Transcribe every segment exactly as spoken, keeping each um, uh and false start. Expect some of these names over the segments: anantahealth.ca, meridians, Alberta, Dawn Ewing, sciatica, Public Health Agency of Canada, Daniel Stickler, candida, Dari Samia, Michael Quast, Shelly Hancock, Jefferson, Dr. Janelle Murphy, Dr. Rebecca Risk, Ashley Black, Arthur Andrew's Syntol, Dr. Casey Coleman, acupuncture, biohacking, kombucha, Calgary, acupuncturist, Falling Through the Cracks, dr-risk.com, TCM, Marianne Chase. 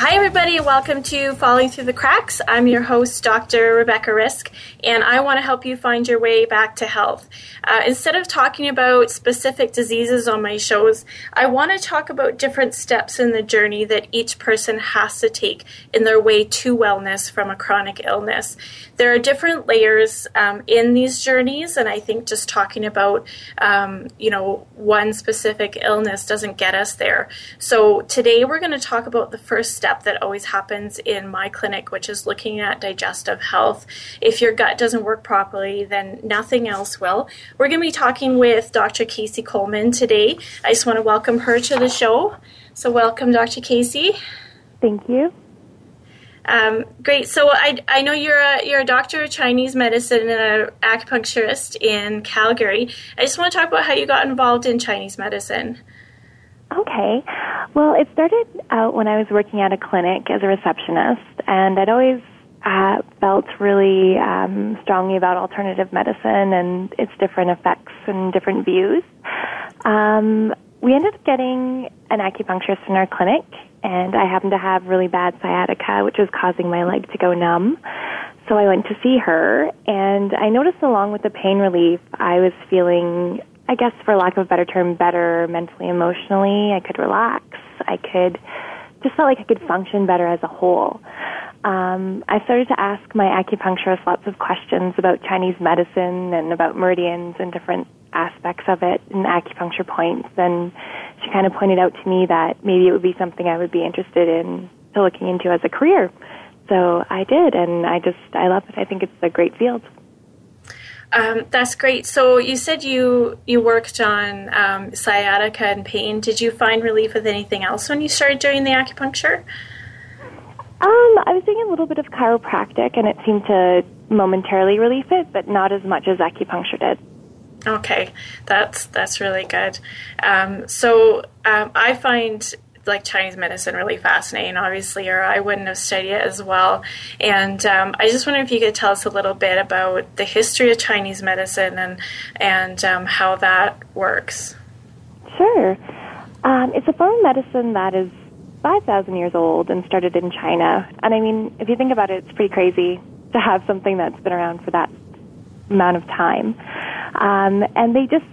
Hi, everybody. Welcome to Falling Through the Cracks. I'm your host, Doctor Rebecca Risk, and I want to help you find your way back to health. Uh, instead of talking about specific diseases on my shows, I want to talk about different steps in the journey that each person has to take in their way to wellness from a chronic illness. There are different layers um, in these journeys, and I think just talking about, um, you know, one specific illness doesn't get us there. So today we're going to talk about the first step that always happens in my clinic, which is looking at digestive health. If your gut doesn't work properly, then nothing else will. We're going to be talking with Doctor Casey Coleman today. I just want to welcome her to the show. So welcome, Doctor Casey. Thank you. Um, great. So I, I know you're a, you're a doctor of Chinese medicine and an acupuncturist in Calgary. I just want to talk about how you got involved in Chinese medicine. Okay. Well, it started out when I was working at a clinic as a receptionist, and I'd always uh, felt really um, strongly about alternative medicine and its different effects and different views. Um, we ended up getting an acupuncturist in our clinic, and I happened to have really bad sciatica, which was causing my leg to go numb. So I went to see her, and I noticed along with the pain relief, I was feeling, I guess for lack of a better term, better mentally, emotionally. I could relax. I could just felt like I could function better as a whole. Um, I started to ask my acupuncturist lots of questions about Chinese medicine and about meridians and different aspects of it and acupuncture points. And she kind of pointed out to me that maybe it would be something I would be interested in looking into as a career. So I did, and I just, I love it. I think it's a great field. Um, that's great. So you said you, you worked on um, sciatica and pain. Did you find relief with anything else when you started doing the acupuncture? Um, I was doing a little bit of chiropractic, and it seemed to momentarily relieve it, but not as much as acupuncture did. Okay, that's that's really good. Um, so um, I find like Chinese medicine really fascinating, obviously, or I wouldn't have studied it as well. And um, I just wonder if you could tell us a little bit about the history of Chinese medicine and and um, how that works. Sure. Um, it's a form of medicine that is five thousand years old and started in China. And I mean, if you think about it, it's pretty crazy to have something that's been around for that amount of time. Um, and they just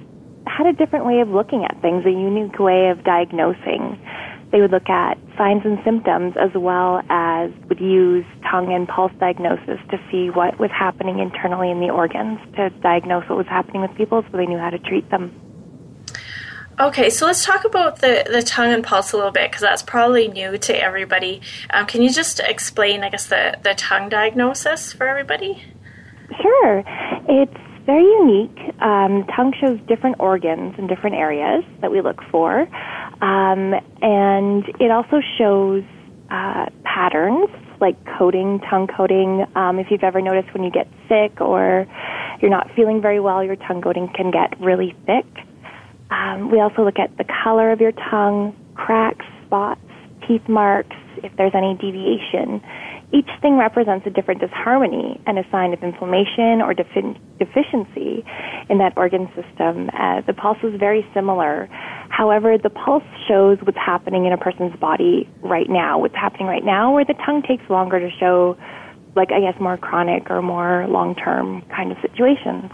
had a different way of looking at things, a unique way of diagnosing. They would look at signs and symptoms, as well as would use tongue and pulse diagnosis to see what was happening internally in the organs, to diagnose what was happening with people so they knew how to treat them. Okay, so let's talk about the, the tongue and pulse a little bit, because that's probably new to everybody. Um, can you just explain, I guess, the, the tongue diagnosis for everybody? Sure. It's very unique. Um, tongue shows different organs in different areas that we look for. Um, and it also shows uh, patterns like coating, tongue coating. Um, if you've ever noticed when you get sick or you're not feeling very well, your tongue coating can get really thick. Um, we also look at the color of your tongue, cracks, spots, teeth marks, if there's any deviation. Each thing represents a different disharmony and a sign of inflammation or defi- deficiency in that organ system. Uh, the pulse is very similar. However, the pulse shows what's happening in a person's body right now, what's happening right now, where the tongue takes longer to show, like, I guess, more chronic or more long-term kind of situations.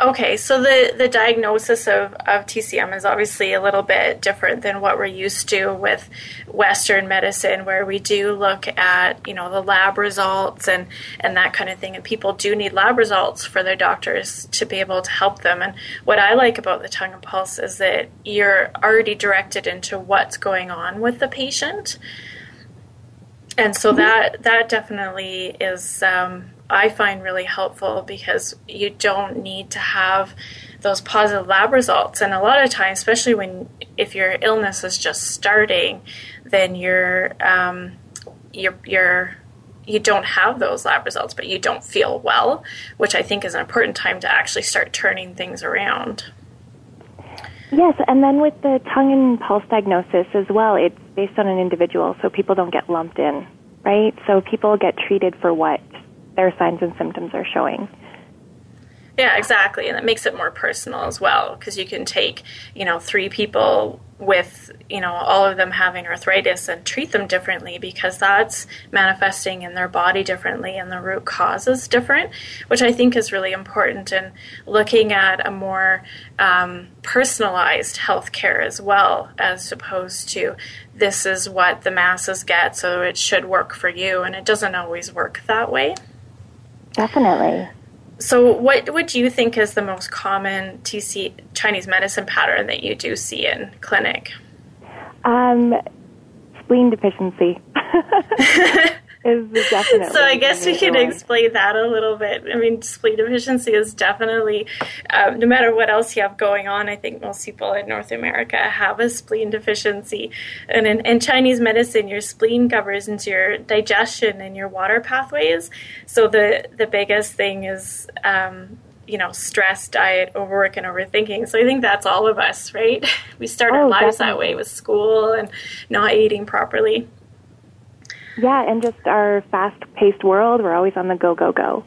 Okay, so the, the diagnosis of, of T C M is obviously a little bit different than what we're used to with Western medicine, where we do look at, you know, the lab results and, and that kind of thing. And people do need lab results for their doctors to be able to help them. And what I like about the tongue and pulse is that you're already directed into what's going on with the patient. And so that, that definitely is... Um, I find really helpful, because you don't need to have those positive lab results. And a lot of times, especially when if your illness is just starting, then you're um, you're you're you don't have those lab results, but you don't feel well, which I think is an important time to actually start turning things around. Yes, and then with the tongue and pulse diagnosis as well, it's based on an individual, so people don't get lumped in, right? So people get treated for what their signs and symptoms are showing. Yeah, exactly. And it makes it more personal as well, because you can take, you know, three people with, you know, all of them having arthritis and treat them differently, because that's manifesting in their body differently and the root cause is different, which I think is really important in looking at a more um, personalized health care as well, as opposed to this is what the masses get, so it should work for you. And it doesn't always work that way. Definitely. So what would you think is the most common T C Chinese medicine pattern that you do see in clinic? Um, spleen deficiency. is definitely so I guess we can explain that a little bit. I mean, spleen deficiency is definitely, um, no matter what else you have going on, I think most people in North America have a spleen deficiency. And in, in Chinese medicine, your spleen governs into your digestion and your water pathways. So the, the biggest thing is, um, you know, stress, diet, overwork, and overthinking. So I think that's all of us, right? We start oh, our lives definitely. that way, with school and not eating properly. Yeah, and just our fast-paced world, we're always on the go, go, go.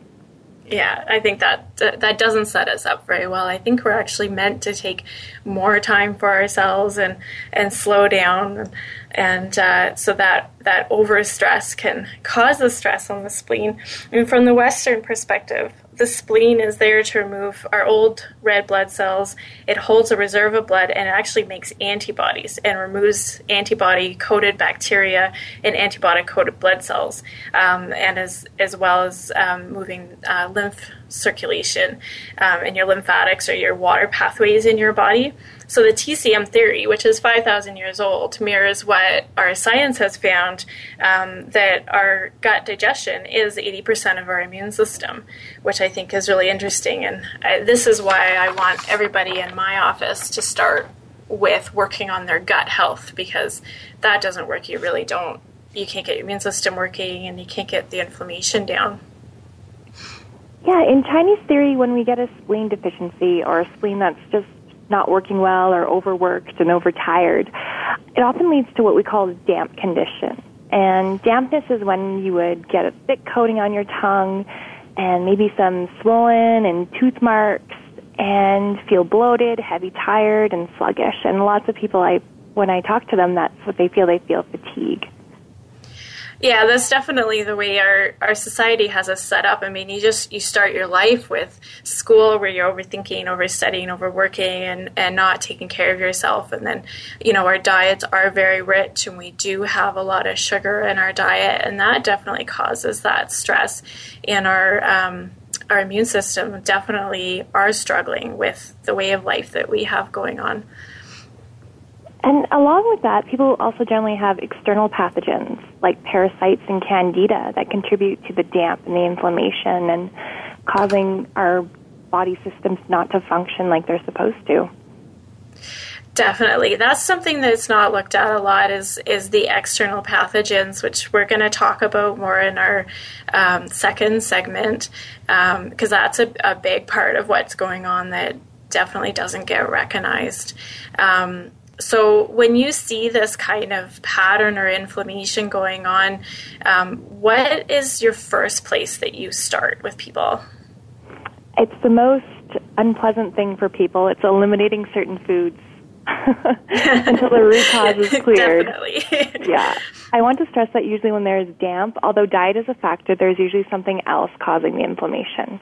Yeah, I think that that doesn't set us up very well. I think we're actually meant to take more time for ourselves and, and slow down. And uh, so that, that overstress can cause the stress on the spleen. And from the Western perspective, the spleen is there to remove our old red blood cells. It holds a reserve of blood and actually makes antibodies and removes antibody-coated bacteria and antibiotic-coated blood cells, um, and as as well as um, moving uh, lymph circulation um, in your lymphatics or your water pathways in your body. So the T C M theory, which is five thousand years old, mirrors what our science has found, um, that our gut digestion is eighty percent of our immune system, which I think is really interesting. And I, this is why I want everybody in my office to start with working on their gut health, because that doesn't work. You really don't. You can't get your immune system working, and you can't get the inflammation down. Yeah, in Chinese theory, when we get a spleen deficiency or a spleen that's just not working well or overworked and overtired, it often leads to what we call a damp condition. And dampness is when you would get a thick coating on your tongue and maybe some swollen and tooth marks, and feel bloated, heavy, tired, and sluggish. And lots of people, I when I talk to them, that's what they feel. They feel fatigue. Yeah, that's definitely the way our, our society has us set up. I mean, you just you start your life with school, where you're overthinking, overstudying, overworking, and, and not taking care of yourself. And then, you know, our diets are very rich, and we do have a lot of sugar in our diet, and that definitely causes that stress in our um, our immune system. Definitely are struggling with the way of life that we have going on. And along with that, people also generally have external pathogens like parasites and candida that contribute to the damp and the inflammation and causing our body systems not to function like they're supposed to. Definitely. That's something that's not looked at a lot, is, is the external pathogens, which we're going to talk about more in our um, second segment, because um, that's a, a big part of what's going on that definitely doesn't get recognized. Um So when you see this kind of pattern or inflammation going on, um, what is your first place that you start with people? It's the most unpleasant thing for people. It's eliminating certain foods until the root cause is cleared. Definitely. Yeah. I want to stress that usually when there is damp, although diet is a factor, there's usually something else causing the inflammation.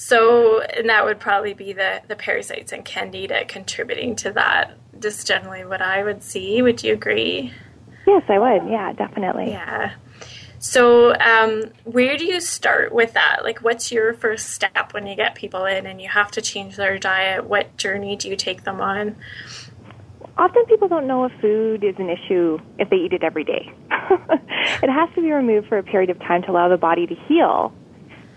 So, and that would probably be the, the parasites and candida contributing to that. Just generally what I would see. Would you agree? Yes, I would. Yeah, definitely. Yeah. So um, where do you start with that? Like, what's your first step when you get people in and you have to change their diet? What journey do you take them on? Often people don't know if food is an issue if they eat it every day. It has to be removed for a period of time to allow the body to heal.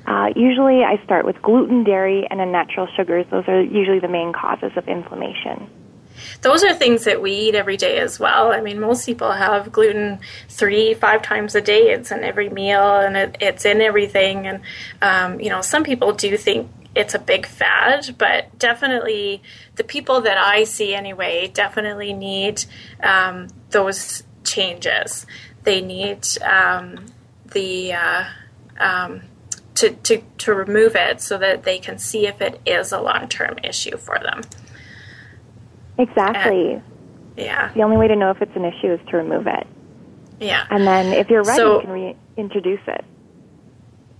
Uh, usually I start with gluten, dairy, and unnatural sugars. Those are usually the main causes of inflammation. Those are things that we eat every day as well. I mean, most people have gluten three, five times a day. It's in every meal, and it, it's in everything. And, um, you know, some people do think it's a big fad, but definitely the people that I see anyway definitely need um, those changes. They need um, the... Uh, um, To, to, to remove it so that they can see if it is a long-term issue for them. Exactly. And, yeah. The only way to know if it's an issue is to remove it. Yeah. And then if you're ready, so, you can reintroduce it.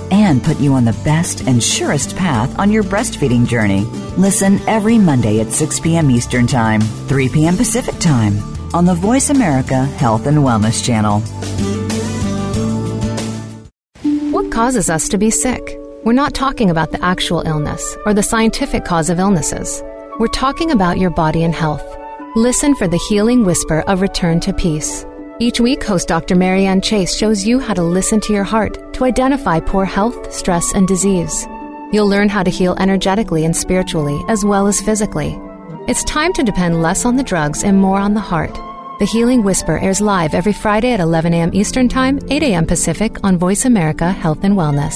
and put you on the best and surest path on your breastfeeding journey. Listen every Monday at six p.m. Eastern Time, three p.m. Pacific Time on the Voice America Health and Wellness Channel. What causes us to be sick? We're not talking about the actual illness or the scientific cause of illnesses. We're talking about your body and health. Listen for the healing whisper of Return to Peace. Each week, host Doctor Marianne Chase shows you how to listen to your heart to identify poor health, stress, and disease. You'll learn how to heal energetically and spiritually, as well as physically. It's time to depend less on the drugs and more on the heart. The Healing Whisper airs live every Friday at eleven a.m. Eastern Time, eight a.m. Pacific on Voice America Health and Wellness.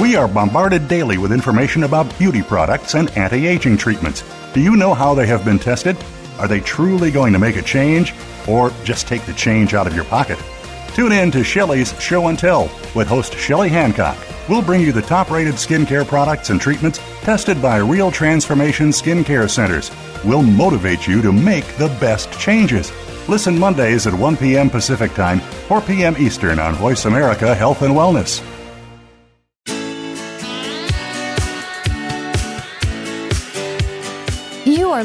We are bombarded daily with information about beauty products and anti-aging treatments. Do you know how they have been tested? Are they truly going to make a change, or just take the change out of your pocket? Tune in to Shelly's Show and Tell with host Shelly Hancock. We'll bring you the top-rated skincare products and treatments tested by Real Transformation Skincare Centers. We'll motivate you to make the best changes. Listen Mondays at one p.m. Pacific Time, four p.m. Eastern on Voice America Health and Wellness. You are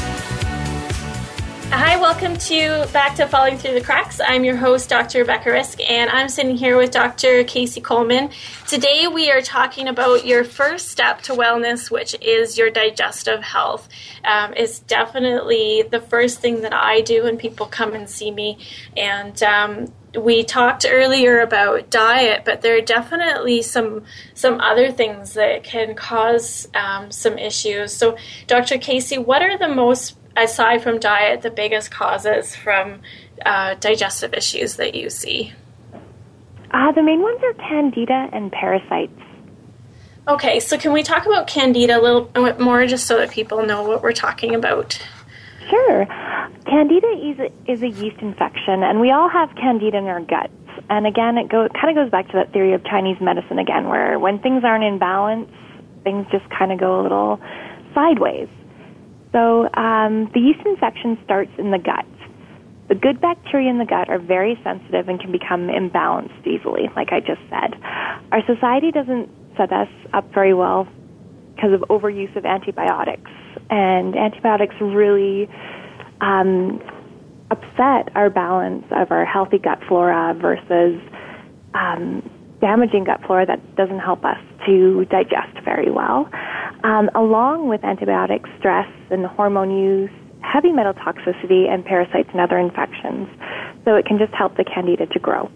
Hi, welcome to back to Falling Through the Cracks. I'm your host, Doctor Rebecca Risk, and I'm sitting here with Doctor Casey Coleman. Today we are talking about your first step to wellness, which is your digestive health. Um, it's definitely the first thing that I do when people come and see me. And um, we talked earlier about diet, but there are definitely some some other things that can cause um, some issues. So, Doctor Casey, what are the most, aside from diet, the biggest causes from uh, digestive issues that you see? Uh, the main ones are candida and parasites. Okay, so can we talk about candida a little bit more just so that people know what we're talking about? Sure. Candida is a, is a yeast infection, and we all have candida in our guts. And again, it go, kind of goes back to that theory of Chinese medicine again, where when things aren't in balance, things just kind of go a little sideways. So um, the yeast infection starts in the gut. The good bacteria in the gut are very sensitive and can become imbalanced easily, like I just said. Our society doesn't set us up very well because of overuse of antibiotics. And antibiotics really um, upset our balance of our healthy gut flora versus um, damaging gut flora that doesn't help us to digest very well. Um, along with antibiotics, stress, and hormone use, heavy metal toxicity, and parasites and other infections. So it can just help the candida to grow.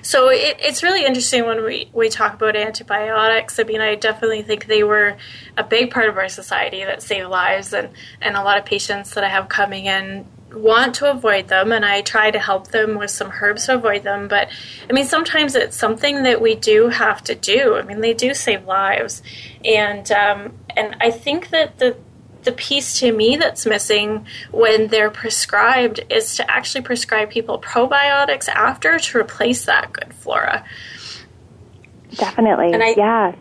So it, it's really interesting when we, we talk about antibiotics. I mean, I definitely think they were a big part of our society that saved lives, and, and a lot of patients that I have coming in want to avoid them, and I try to help them with some herbs to avoid them. But, I mean, sometimes it's something that we do have to do. I mean, they do save lives. And um, and I think that the The piece to me that's missing when they're prescribed is to actually prescribe people probiotics after to replace that good flora. Definitely, and I, yeah.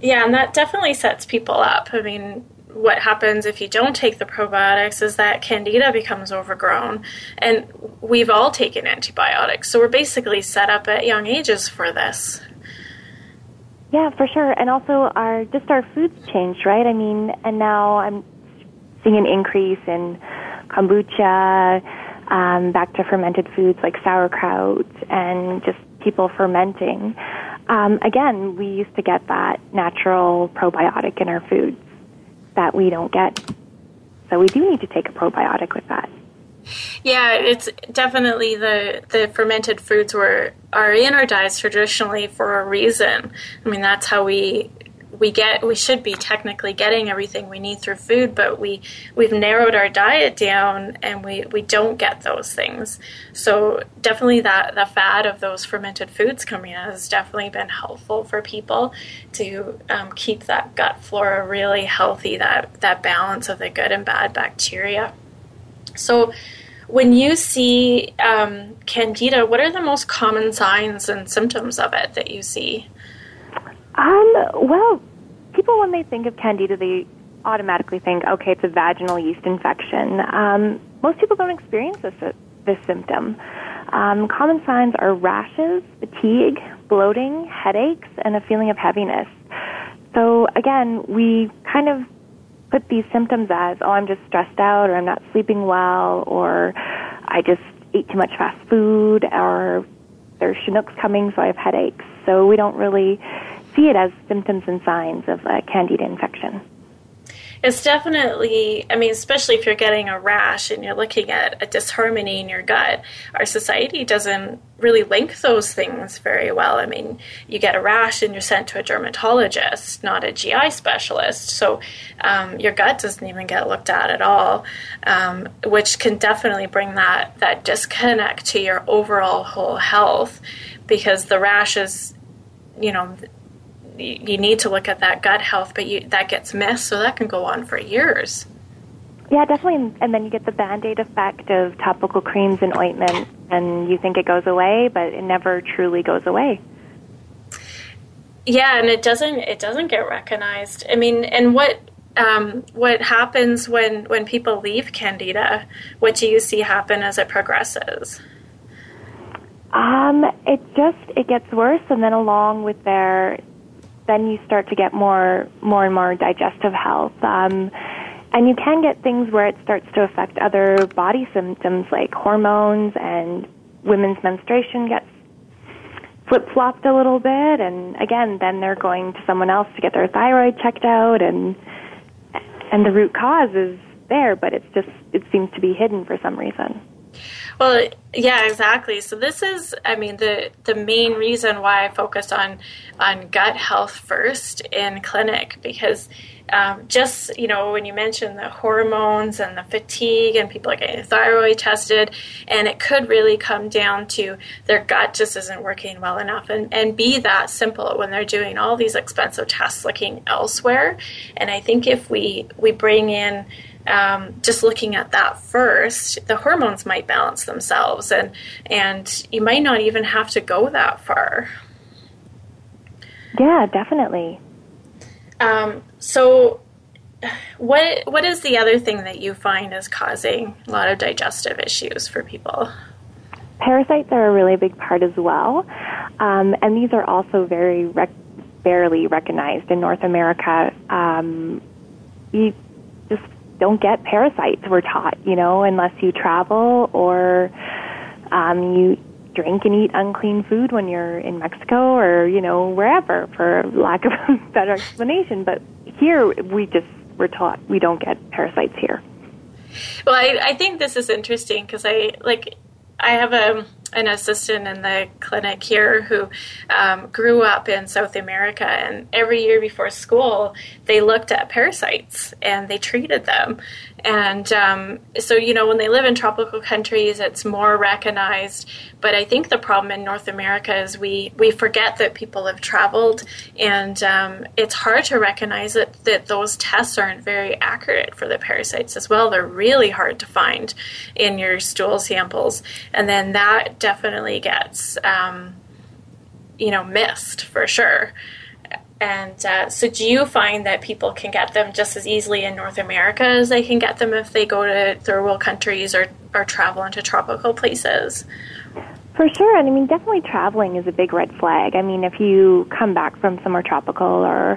Yeah, and that definitely sets people up. I mean, what happens if you don't take the probiotics is that candida becomes overgrown. And we've all taken antibiotics, so we're basically set up at young ages for this. Yeah, for sure. And also our just our food's changed, right? I mean, and now I'm seeing an increase in kombucha, um, back to fermented foods like sauerkraut and just people fermenting. Um, again, we used to get that natural probiotic in our foods that we don't get. So we do need to take a probiotic with that. Yeah, it's definitely the, the fermented foods were are in our diets traditionally for a reason. I mean, that's how we we get we should be technically getting everything we need through food, but we, we've narrowed our diet down and we, we don't get those things. So definitely that the fad of those fermented foods coming in has definitely been helpful for people to um, keep that gut flora really healthy, that, that balance of the good and bad bacteria. So when you see um, candida, what are the most common signs and symptoms of it that you see? Um, well, people, when they think of candida, they automatically think, okay, it's a vaginal yeast infection. Um, most people don't experience this, this symptom. Um, common signs are rashes, fatigue, bloating, headaches, and a feeling of heaviness. So, again, we kind of put these symptoms as, oh, I'm just stressed out, or I'm not sleeping well, or I just ate too much fast food, or there's Chinooks coming, so I have headaches. So we don't really see it as symptoms and signs of a candida infection. It's definitely, I mean, especially if you're getting a rash and you're looking at a disharmony in your gut, our society doesn't really link those things very well. I mean, you get a rash and you're sent to a dermatologist, not a G I specialist. So um, your gut doesn't even get looked at at all, um, which can definitely bring that, that disconnect to your overall whole health, because the rash is, you know, you need to look at that gut health, but you, that gets missed, so that can go on for years. Yeah, definitely. And then you get the Band-Aid effect of topical creams and ointments, and you think it goes away, but it never truly goes away. Yeah, and it doesn't it doesn't get recognized. I mean, and what um, what happens when, when people leave candida? What do you see happen as it progresses? Um, it just it gets worse, and then along with their then you start to get more, more and more digestive health. Um, and you can get things where it starts to affect other body symptoms like hormones, and women's menstruation gets flip-flopped a little bit. And again, then they're going to someone else to get their thyroid checked out, and and the root cause is there, but it's just, it seems to be hidden for some reason. Well, yeah, exactly. So this is, I mean, the, the main reason why I focus on on gut health first in clinic, because um, just, you know, when you mentioned the hormones and the fatigue and people are getting thyroid tested, and it could really come down to their gut just isn't working well enough, and, and be that simple when they're doing all these expensive tests looking elsewhere. And I think if we, we bring in Um, just looking at that first, the hormones might balance themselves, and and you might not even have to go that far. Yeah, definitely. Um, so what what is the other thing that you find is causing a lot of digestive issues for people? Parasites are a really big part as well, um, and these are also very rec- barely recognized in North America. Um, you just don't get parasites, we're taught, you know, unless you travel or um, you drink and eat unclean food when you're in Mexico or, you know, wherever, for lack of a better explanation. But here, we just, we're taught we don't get parasites here. Well, I, I think this is interesting because I, like, I have a an assistant in the clinic here who um, grew up in South America, and every year before school, they looked at parasites and they treated them. And um, so, you know, when they live in tropical countries, it's more recognized. But I think the problem in North America is we, we forget that people have traveled, and um, it's hard to recognize that, that those tests aren't very accurate for the parasites as well. They're really hard to find in your stool samples. And then that definitely gets, um, you know, missed for sure. And uh, so do you find that people can get them just as easily in North America as they can get them if they go to third world countries or, or travel into tropical places? For sure. And I mean, definitely traveling is a big red flag. I mean, if you come back from somewhere tropical or,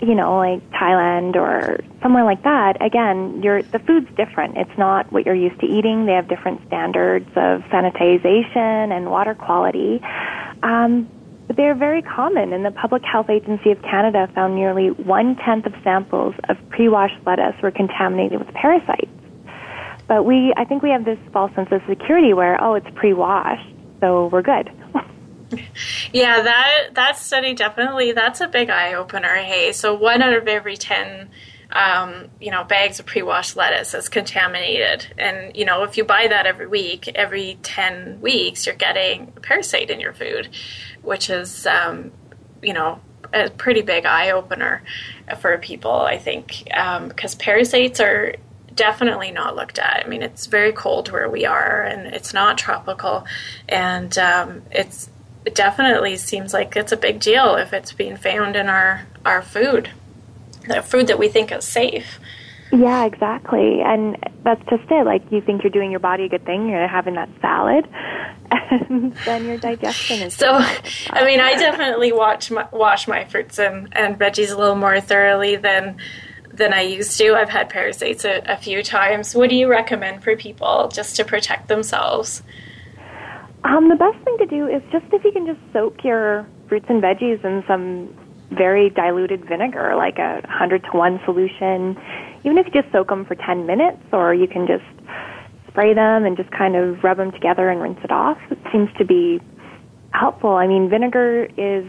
you know, like Thailand or somewhere like that, again, you're, the food's different. It's not what you're used to eating. They have different standards of sanitization and water quality. Um But they are very common, and the Public Health Agency of Canada found nearly one-tenth of samples of pre-washed lettuce were contaminated with parasites. But we, I think we have this false sense of security where, oh, it's pre-washed, so we're good. Yeah, that that study definitely, that's a big eye-opener, hey? So one out of every ten Um, you know, bags of pre-washed lettuce is contaminated. And, you know, if you buy that every week, every ten weeks, you're getting a parasite in your food, which is, um, you know, a pretty big eye-opener for people, I think, because um, parasites are definitely not looked at. I mean, it's very cold where we are, and it's not tropical, and um, it's, it definitely seems like it's a big deal if it's being found in our, our food. The food that we think is safe. Yeah, exactly. And that's just it. Like, you think you're doing your body a good thing, you're having that salad, and then your digestion is so good. I mean, I definitely watch my, wash my fruits and, and veggies a little more thoroughly than than I used to. I've had parasites a, a few times. What do you recommend for people just to protect themselves? Um, the best thing to do is just if you can just soak your fruits and veggies in some very diluted vinegar, like a one hundred to one solution. Even if you just soak them for ten minutes, or you can just spray them and just kind of rub them together and rinse it off, it seems to be helpful. I mean, vinegar is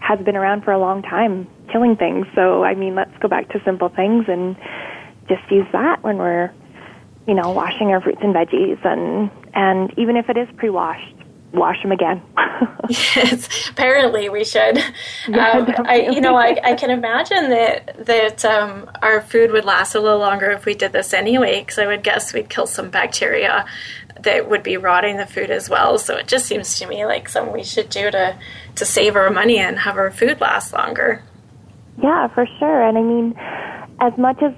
has been around for a long time, killing things. So, I mean, let's go back to simple things and just use that when we're, you know, washing our fruits and veggies. And, and even if it is pre-washed, wash them again. Yes, apparently we should. Yeah, um, I, you know, I, I can imagine that that um, our food would last a little longer if we did this anyway, because I would guess we'd kill some bacteria that would be rotting the food as well. So it just seems to me like something we should do to, to save our money and have our food last longer. Yeah, for sure. And I mean, as much as,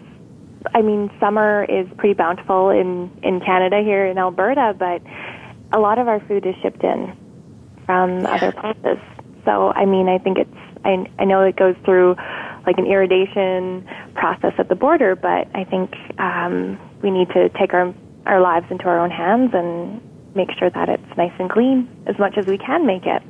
I mean, summer is pretty bountiful in, in Canada here in Alberta, but a lot of our food is shipped in from yeah. other places. So, I mean, I think it's, I, I know it goes through like an irrigation process at the border, but I think um, we need to take our our lives into our own hands and make sure that it's nice and clean as much as we can make it.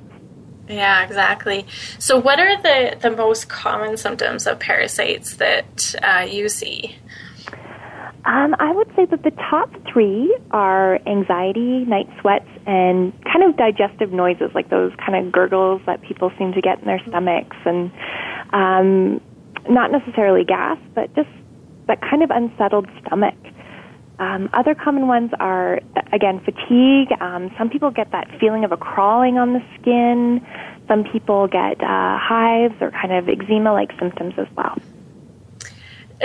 Yeah, exactly. So what are the, the most common symptoms of parasites that uh, you see? Um, I would say that the top three are anxiety, night sweats, and kind of digestive noises, like those kind of gurgles that people seem to get in their stomachs, and um, not necessarily gas, but just that kind of unsettled stomach. Um, other common ones are, again, fatigue. Um, some people get that feeling of a crawling on the skin. Some people get uh, hives or kind of eczema-like symptoms as well.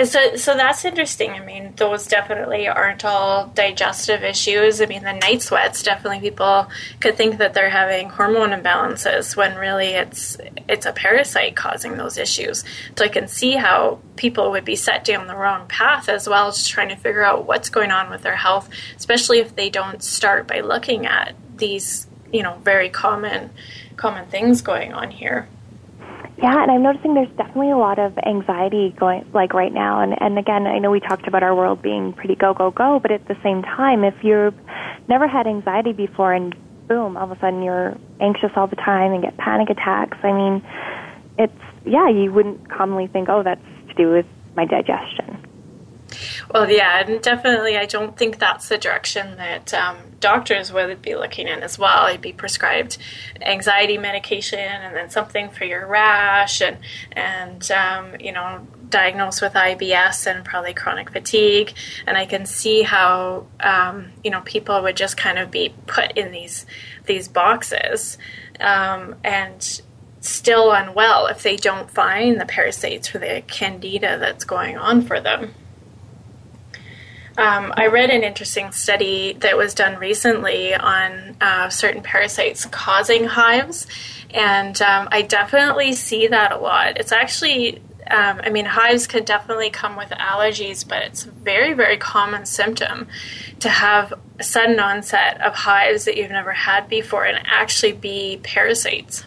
So, so that's interesting. I mean, those definitely aren't all digestive issues. I mean, the night sweats, definitely people could think that they're having hormone imbalances when really it's it's a parasite causing those issues. So I can see how people would be set down the wrong path as well, just trying to figure out what's going on with their health, especially if they don't start by looking at these, you know, very common common things going on here. Yeah, and I'm noticing there's definitely a lot of anxiety going, like, right now. And, and again, I know we talked about our world being pretty go, go, go, but at the same time, if you've never had anxiety before and boom, all of a sudden you're anxious all the time and get panic attacks, I mean, it's, yeah, you wouldn't commonly think, oh, that's to do with my digestion. Well, yeah, and definitely I don't think that's the direction that um, doctors would be looking in as well. I'd be prescribed anxiety medication and then something for your rash and, and um, you know, diagnosed with I B S and probably chronic fatigue. And I can see how, um, you know, people would just kind of be put in these, these boxes um, and still unwell if they don't find the parasites or the candida that's going on for them. Um, I read an interesting study that was done recently on uh, certain parasites causing hives, and um, I definitely see that a lot. It's actually, um, I mean, hives can definitely come with allergies, but it's a very, very common symptom to have a sudden onset of hives that you've never had before and actually be parasites.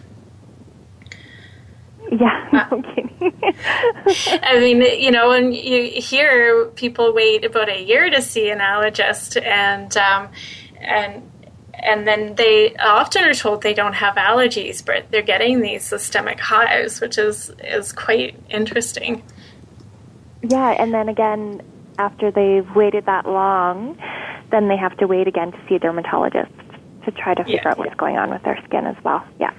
Yeah, no kidding. I mean, you know, and you hear people wait about a year to see an allergist, and um, and and then they often are told they don't have allergies, but they're getting these systemic hives, which is is quite interesting. Yeah, and then again, after they've waited that long, then they have to wait again to see a dermatologist to try to figure yeah. out what's going on with their skin as well. Yeah.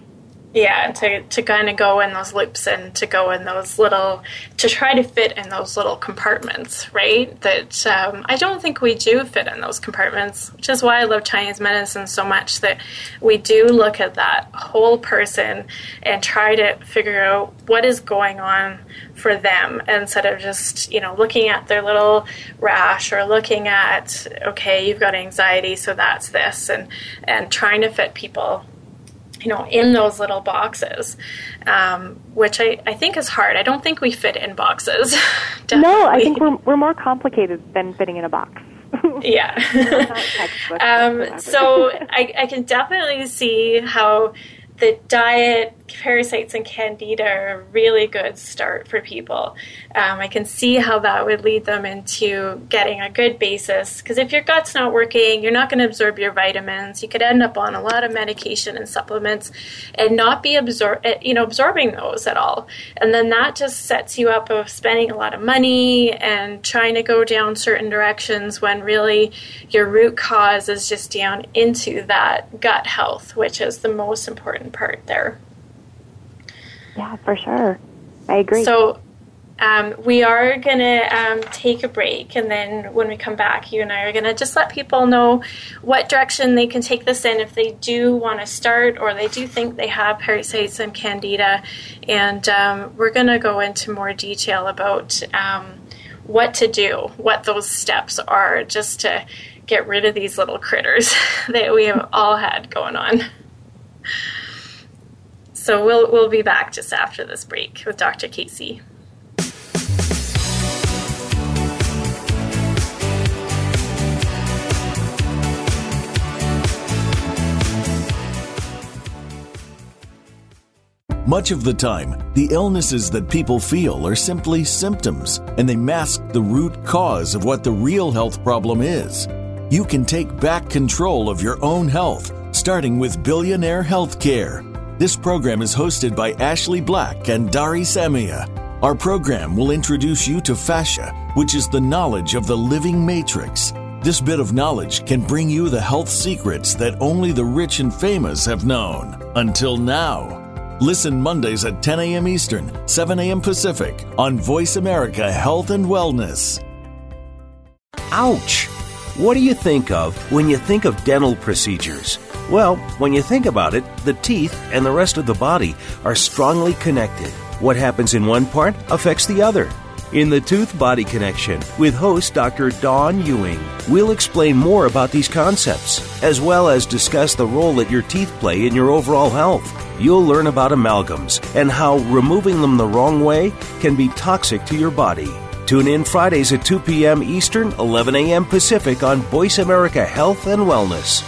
Yeah, to to kind of go in those loops and to go in those little, to try to fit in those little compartments, right? That um, I don't think we do fit in those compartments, which is why I love Chinese medicine so much, that we do look at that whole person and try to figure out what is going on for them instead of just, you know, looking at their little rash or looking at, okay, you've got anxiety, so that's this, and, and trying to fit people, you know, in those little boxes, um, which I, I think is hard. I don't think we fit in boxes. No, I think we're we're more complicated than fitting in a box. Yeah. um, so I, I can definitely see how the diet, parasites, and candida are a really good start for people. Um, I can see how that would lead them into getting a good basis, because if your gut's not working, you're not going to absorb your vitamins. You could end up on a lot of medication and supplements and not be absor- you know, absorbing those at all. And then that just sets you up of spending a lot of money and trying to go down certain directions when really your root cause is just down into that gut health, which is the most important part there. Yeah, for sure. I agree. So um, we are going to um, take a break, and then when we come back, you and I are going to just let people know what direction they can take this in if they do want to start or they do think they have parasites and candida. And um, we're going to go into more detail about um, what to do, what those steps are, just to get rid of these little critters that we have all had going on. So we'll we'll be back just after this break with Doctor Casey. Much of the time, the illnesses that people feel are simply symptoms, and they mask the root cause of what the real health problem is. You can take back control of your own health, starting with Billionaire Healthcare. This program is hosted by Ashley Black and Dari Samia. Our program will introduce you to fascia, which is the knowledge of the living matrix. This bit of knowledge can bring you the health secrets that only the rich and famous have known. Until now. Listen Mondays at ten a.m. Eastern, seven a.m. Pacific on Voice America Health and Wellness. Ouch! What do you think of when you think of dental procedures? Well, when you think about it, the teeth and the rest of the body are strongly connected. What happens in one part affects the other. In the Tooth-Body Connection with host Doctor Dawn Ewing, we'll explain more about these concepts, as well as discuss the role that your teeth play in your overall health. You'll learn about amalgams and how removing them the wrong way can be toxic to your body. Tune in Fridays at two p.m. Eastern, eleven a.m. Pacific on Voice America Health and Wellness.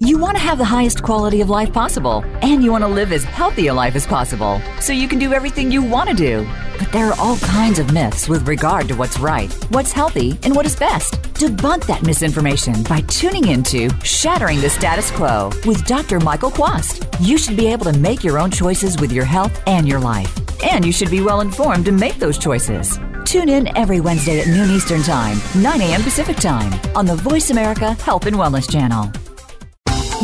You want to have the highest quality of life possible, and you want to live as healthy a life as possible, so you can do everything you want to do. But there are all kinds of myths with regard to what's right, what's healthy, and what is best. Debunk that misinformation by tuning into Shattering the Status Quo with Doctor Michael Quast. You should be able to make your own choices with your health and your life, and you should be well informed to make those choices. Tune in every Wednesday at noon Eastern Time, nine a.m. Pacific Time on the Voice America Health and Wellness Channel.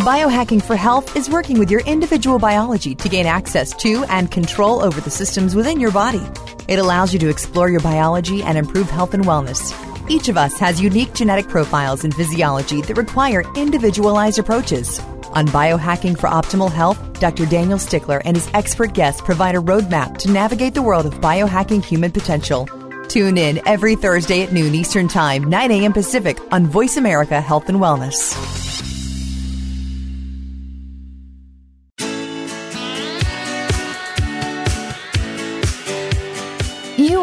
Biohacking for Health is working with your individual biology to gain access to and control over the systems within your body. It allows you to explore your biology and improve health and wellness. Each of us has unique genetic profiles and physiology that require individualized approaches. On Biohacking for Optimal Health, Doctor Daniel Stickler and his expert guests provide a roadmap to navigate the world of biohacking human potential. Tune in every Thursday at noon Eastern Time, nine a.m. Pacific on Voice America Health and Wellness. You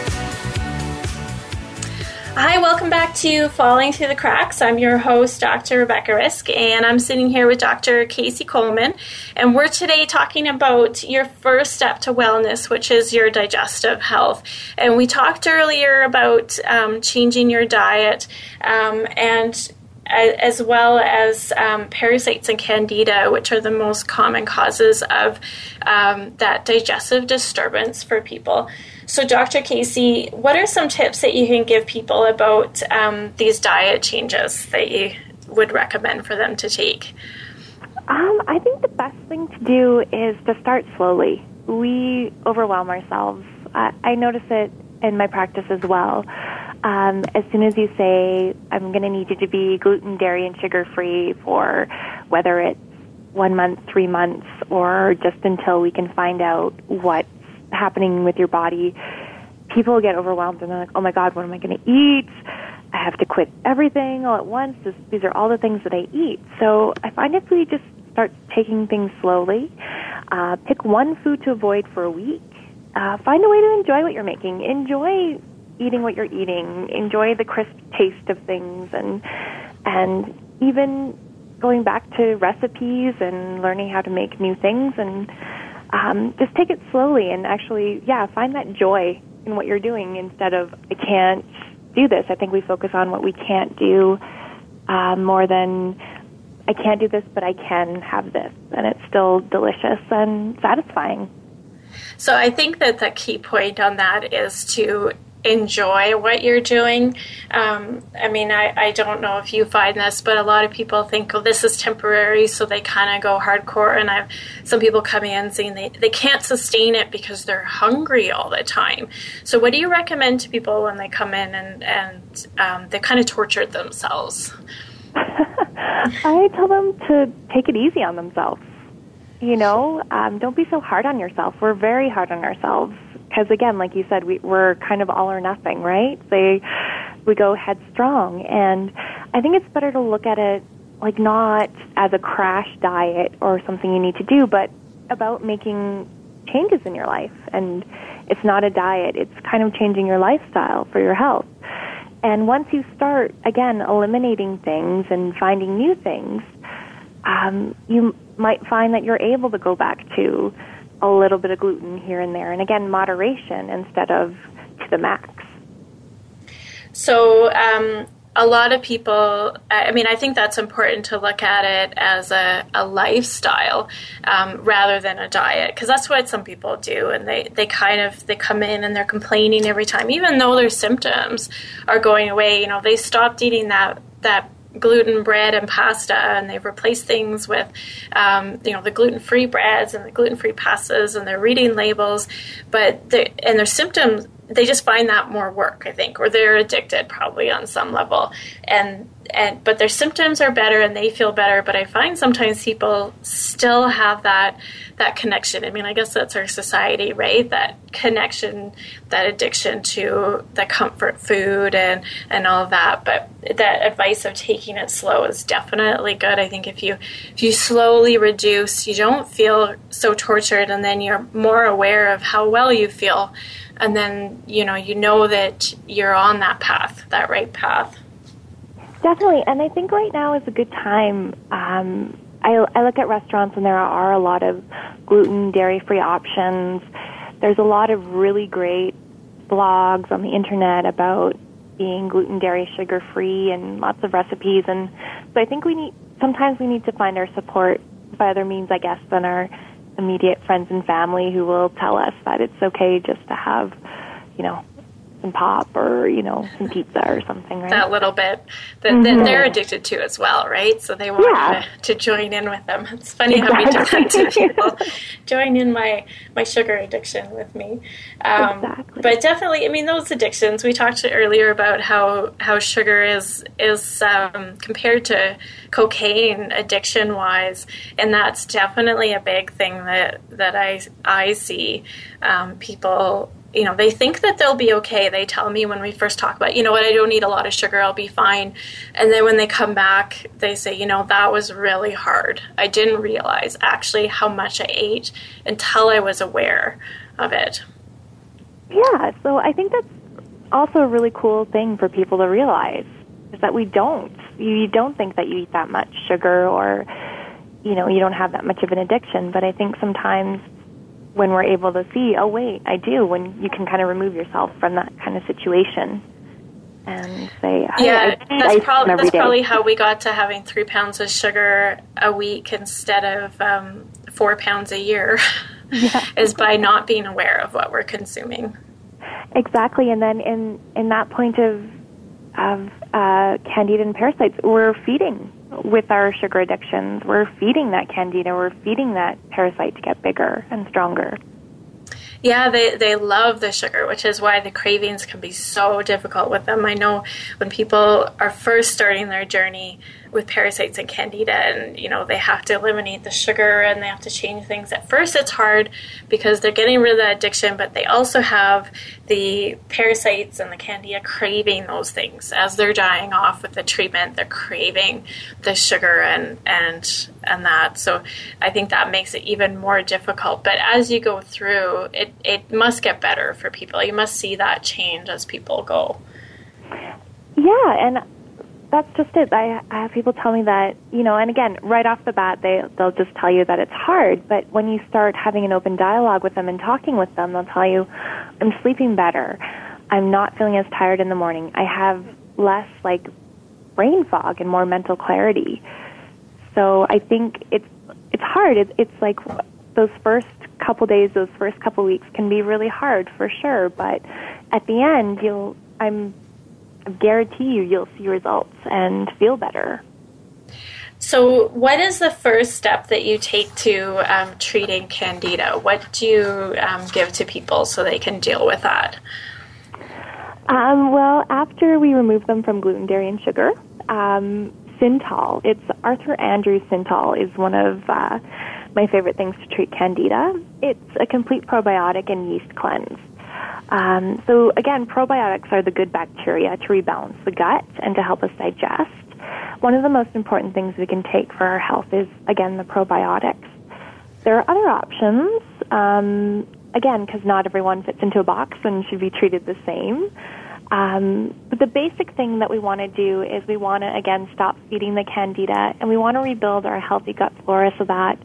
Hi, welcome back to Falling Through the Cracks. I'm your host, Doctor Rebecca Risk, and I'm sitting here with Doctor Casey Coleman, and we're today talking about your first step to wellness, which is your digestive health. And we talked earlier about um, changing your diet um, and as well as um, parasites and candida, which are the most common causes of um, that digestive disturbance for people. So, Doctor Casey, what are some tips that you can give people about um, these diet changes that you would recommend for them to take? Um, I think the best thing to do is to start slowly. We overwhelm ourselves. Uh, I notice it in my practice as well. Um, as soon as you say, I'm going to need you to be gluten, dairy, and sugar-free for whether it's one month, three months, or just until we can find out what's happening with your body, people get overwhelmed and they're like, oh my God, what am I going to eat? I have to quit everything all at once. This, these are all the things that I eat. So I find if we just start taking things slowly, uh, pick one food to avoid for a week, uh, find a way to enjoy what you're making. Enjoy eating what you're eating, enjoy the crisp taste of things, and and even going back to recipes and learning how to make new things, and um, just take it slowly and actually, yeah, find that joy in what you're doing instead of, I can't do this. I think we focus on what we can't do uh, more than, I can't do this, but I can have this, and it's still delicious and satisfying. So I think that the key point on that is to enjoy what you're doing. Um, I mean, I, I don't know if you find this, but a lot of people think, oh, this is temporary, so they kind of go hardcore. And I've some people come in saying they, they can't sustain it because they're hungry all the time. So what do you recommend to people when they come in and, and um, they kind of tortured themselves? I tell them to take it easy on themselves. You know, um, don't be so hard on yourself. We're very hard on ourselves. Because, again, like you said, we, we're kind of all or nothing, right? They, we go headstrong. And I think it's better to look at it, like, not as a crash diet or something you need to do, but about making changes in your life and It's not a diet. It's kind of changing your lifestyle for your health. And once you start, again, eliminating things and finding new things, um, you might find that you're able to go back to a little bit of gluten here and there. And again, moderation instead of to the max. So um, a lot of people, I mean, I think that's important to look at it as a, a lifestyle um, rather than a diet, because that's what some people do. And they, they kind of, they come in and they're complaining every time, even though their symptoms are going away. You know, they stopped eating that, that gluten bread and pasta, and they've replaced things with, um, you know, the gluten-free breads and the gluten-free pastas, and they're reading labels, but they, and their symptoms, they just find that more work, I think, or they're addicted probably on some level. And, and but their symptoms are better and they feel better. But I find sometimes people still have that that connection. I mean, I guess that's our society, right? That connection, that addiction to the comfort food and, and all of that. But that advice of taking it slow is definitely good. I think if you if you slowly reduce, you don't feel so tortured, and then you're more aware of how well you feel. And then, you know, you know that you're on that path, that right path. Definitely. And I think right now is a good time. Um, I, I look at restaurants and there are a lot of gluten, dairy-free options. There's a lot of really great blogs on the internet about being gluten, dairy, sugar-free, and lots of recipes. And so I think we need, sometimes we need to find our support by other means, I guess, than our immediate friends and family who will tell us that it's okay just to have, you know, some pop or, you know, some pizza or something, right? That little bit that, mm-hmm. that they're addicted to as well, right? So they want yeah. to, to join in with them. It's funny exactly. how we do that to people. Join in my, my sugar addiction with me. Um, exactly. But definitely, I mean, those addictions, we talked to earlier about how, how sugar is, is um, compared to cocaine addiction-wise, and that's definitely a big thing that, that I, I see um, people... You know, they think that they'll be okay. They tell me when we first talk about, you know what, I don't eat a lot of sugar, I'll be fine. And then when they come back, they say, you know, that was really hard. I didn't realize actually how much I ate until I was aware of it. Yeah, so I think that's also a really cool thing for people to realize is that we don't. You don't think that you eat that much sugar or, you know, you don't have that much of an addiction. But I think sometimes when we're able to see, oh, wait, I do, when you can kind of remove yourself from that kind of situation and say, hey, yeah, I, that's, I, prob- that's probably how we got to having three pounds of sugar a week instead of um, four pounds a year yeah. is by not being aware of what we're consuming. Exactly. And then in, in that point of, of uh, candida and parasites, we're feeding with our sugar addictions, we're feeding that candida, we're feeding that parasite to get bigger and stronger. Yeah, they, they love the sugar, which is why the cravings can be so difficult with them. I know when people are first starting their journey with parasites and candida, and, you know, they have to eliminate the sugar and they have to change things. At first, it's hard because they're getting rid of that addiction, but they also have the parasites and the candida craving those things. As they're dying off with the treatment, they're craving the sugar and, and, and that. So I think that makes it even more difficult. But as you go through, it, it must get better for people. You must see that change as people go. Yeah, and that's just it. I, I have people tell me that, you know, and again, right off the bat, they, they'll just tell you that it's hard. But when you start having an open dialogue with them and talking with them, they'll tell you, I'm sleeping better. I'm not feeling as tired in the morning. I have less, like, brain fog and more mental clarity. So I think it's it's hard. It's, it's like those first couple days, those first couple weeks can be really hard for sure. But at the end, you'll, I'm... I guarantee you, you'll see results and feel better. So what is the first step that you take to um, treating candida? What do you um, give to people so they can deal with that? Um, well, after we remove them from gluten, dairy, and sugar, um, Syntol, it's Arthur Andrew's Syntol, is one of uh, my favorite things to treat candida. It's a complete probiotic and yeast cleanse. Um, so, again, probiotics are the good bacteria to rebalance the gut and to help us digest. One of the most important things we can take for our health is, again, the probiotics. There are other options. Um, again, because not everyone fits into a box and should be treated the same. Um, but the basic thing that we want to do is we want to, again, stop feeding the candida, and we want to rebuild our healthy gut flora so that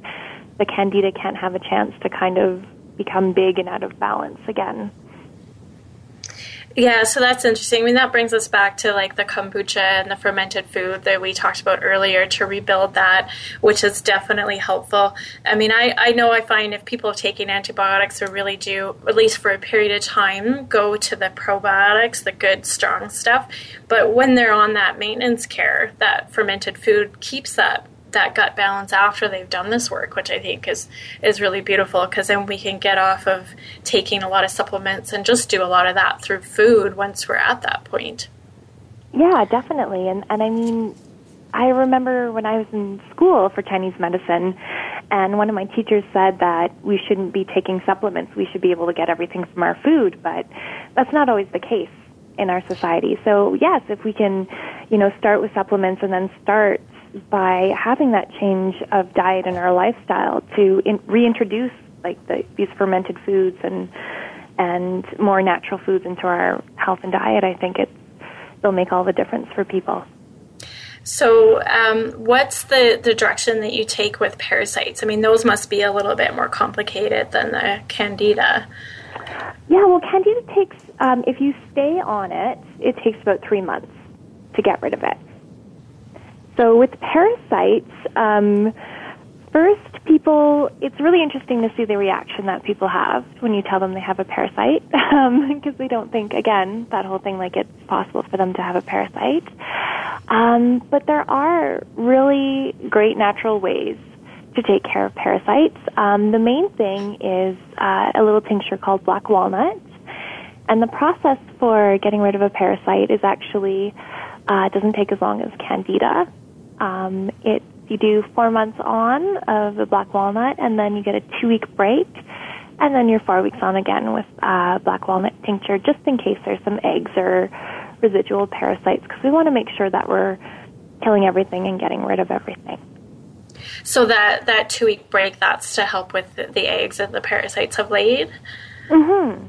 the candida can't have a chance to kind of become big and out of balance again. Yeah, so that's interesting. I mean, that brings us back to like the kombucha and the fermented food that we talked about earlier to rebuild that, which is definitely helpful. I mean, I, I know I find if people have taken antibiotics who really do, at least for a period of time, go to the probiotics, the good, strong stuff. But when they're on that maintenance care, that fermented food keeps that that gut balance after they've done this work, which I think is, is really beautiful, because then we can get off of taking a lot of supplements and just do a lot of that through food once we're at that point. Yeah, definitely. And, and I mean, I remember when I was in school for Chinese medicine, and one of my teachers said that we shouldn't be taking supplements. We should be able to get everything from our food, but that's not always the case in our society. So yes, if we can, you know, start with supplements and then start by having that change of diet in our lifestyle to in, reintroduce like the, these fermented foods and and more natural foods into our health and diet, I think it's, it'll make all the difference for people. So um, what's the, the direction that you take with parasites? I mean, those must be a little bit more complicated than the candida. Yeah, well, candida takes, um, if you stay on it, it takes about three months to get rid of it. So with parasites, um, first people, it's really interesting to see the reaction that people have when you tell them they have a parasite, um, because they don't think, again, that whole thing like it's possible for them to have a parasite. Um, but there are really great natural ways to take care of parasites. Um, the main thing is uh, a little tincture called black walnut. And the process for getting rid of a parasite is actually, uh, it doesn't take as long as candida. Um, it, you do four months on of the black walnut, and then you get a two-week break, and then you're four weeks on again with uh, black walnut tincture, just in case there's some eggs or residual parasites, because we want to make sure that we're killing everything and getting rid of everything. So that, that two-week break, that's to help with the, the eggs that the parasites have laid? Mm-hmm.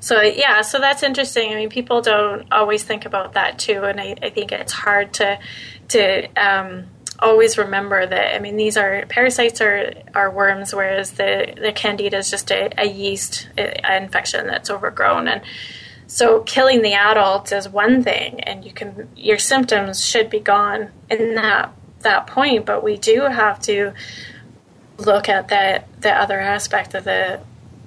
So, yeah, so that's interesting. I mean, people don't always think about that, too, and I, I think it's hard to to um, always remember that, I mean, these are, parasites are, are worms, whereas the, the candida is just a, a yeast infection that's overgrown. And so killing the adult is one thing, and you can your symptoms should be gone in that, that point, but we do have to look at that the other aspect of the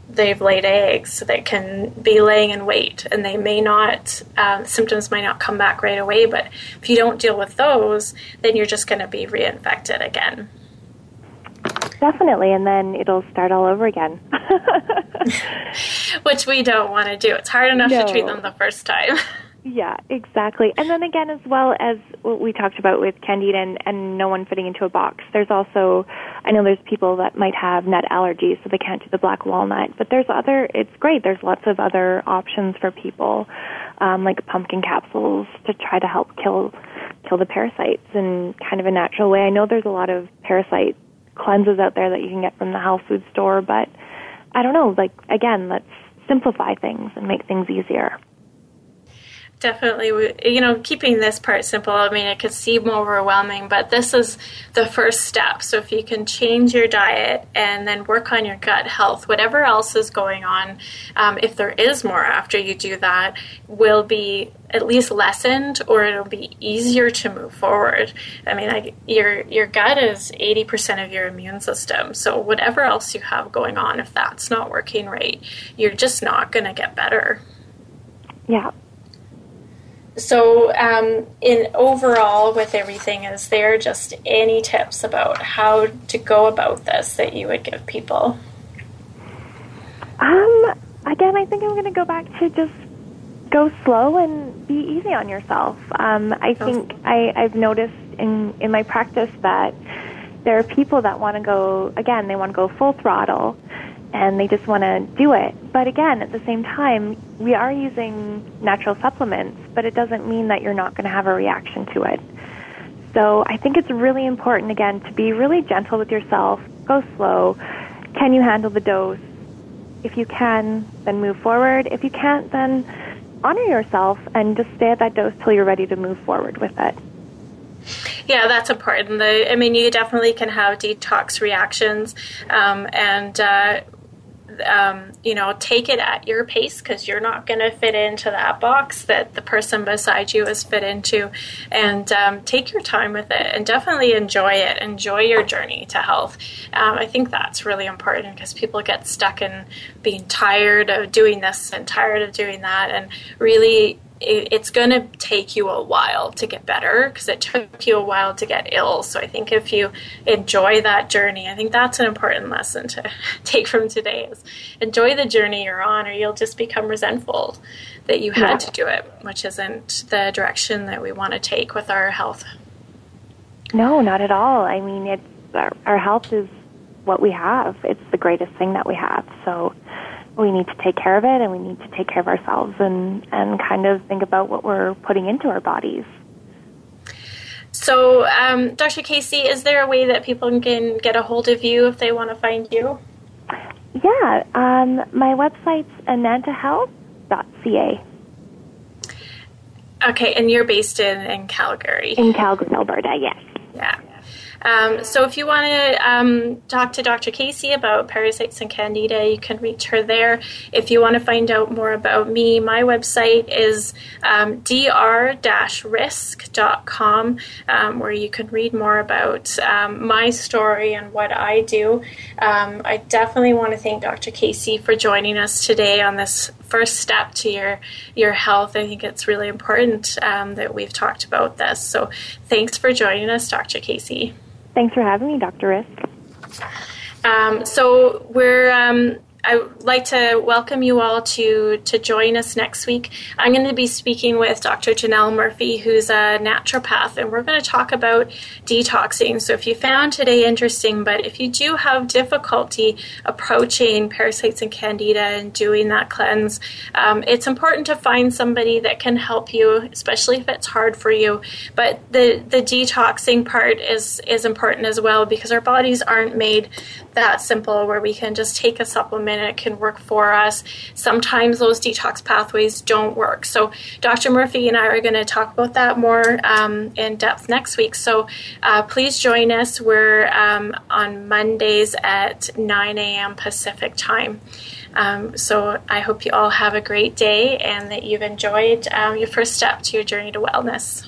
they've laid eggs that can be laying in wait, and they may not, um, symptoms might not come back right away, but if you don't deal with those, then you're just going to be reinfected again. Definitely, and then it'll start all over again. Which we don't want to do. It's hard enough no. to treat them the first time. Yeah, exactly. And then again, as well as what we talked about with candida and, and no one fitting into a box, there's also, I know there's people that might have nut allergies, so they can't do the black walnut. But there's other, it's great, there's lots of other options for people, um, like pumpkin capsules to try to help kill kill the parasites in kind of a natural way. I know there's a lot of parasite cleanses out there that you can get from the health food store, but I don't know, like, again, let's simplify things and make things easier. Definitely, you know, keeping this part simple, I mean, it could seem overwhelming, but this is the first step. So if you can change your diet and then work on your gut health, whatever else is going on, um, if there is more after you do that, will be at least lessened, or it'll be easier to move forward. I mean, I, your your gut is eighty percent of your immune system. So whatever else you have going on, if that's not working right, you're just not going to get better. Yeah. So um, in overall with everything, is there just any tips about how to go about this that you would give people? Um, again, I think I'm going to go back to just go slow and be easy on yourself. Um, I think I, I've noticed in, in my practice that there are people that want to go, again, they want to go full throttle and they just want to do it. But again, at the same time, we are using natural supplements, but it doesn't mean that you're not going to have a reaction to it. So I think it's really important, again, to be really gentle with yourself, go slow. Can you handle the dose? If you can, then move forward. If you can't, then honor yourself and just stay at that dose till you're ready to move forward with it. Yeah, that's important. I mean, you definitely can have detox reactions, um, and, uh, um, you know, take it at your pace, because you're not going to fit into that box that the person beside you is fit into. And um, take your time with it and definitely enjoy it. Enjoy your journey to health. Um, I think that's really important, because people get stuck in being tired of doing this and tired of doing that, and really, it's going to take you a while to get better, because it took you a while to get ill. So I think if you enjoy that journey, I think that's an important lesson to take from today, is enjoy the journey you're on, or you'll just become resentful that you had to do it, which isn't the direction that we want to take with our health. No, not at all. I mean, it's, our, our health is what we have. It's the greatest thing that we have. So we need to take care of it, and we need to take care of ourselves, and, and kind of think about what we're putting into our bodies. So, um, Doctor Casey, is there a way that people can get a hold of you if they want to find you? Yeah, um, my website's ananta health dot c a. Okay, and you're based in, in Calgary. In Calgary, Alberta, yes. Yeah. Um, so if you want to um, talk to Doctor Casey about parasites and candida, you can reach her there. If you want to find out more about me, my website is um, d r dash risk dot com, um, where you can read more about um, my story and what I do. Um, I definitely want to thank Doctor Casey for joining us today on this first step to your, your health. I think it's really important um, that we've talked about this. So thanks for joining us, Doctor Casey. Thanks for having me, Doctor Risk. Um, so we're, um, I would like to welcome you all to, to join us next week. I'm going to be speaking with Doctor Janelle Murphy, who's a naturopath, and we're going to talk about detoxing. So if you found today interesting, but if you do have difficulty approaching parasites and candida and doing that cleanse, um, it's important to find somebody that can help you, especially if it's hard for you. But the, the detoxing part is, is important as well, because our bodies aren't made that simple where we can just take a supplement and it can work for us. Sometimes those detox pathways don't work. So Doctor Murphy and I are going to talk about that more um, in depth next week. So uh, please join us. We're um, on Mondays at nine a.m. Pacific time. Um, so I hope you all have a great day, and that you've enjoyed um, your first step to your journey to wellness.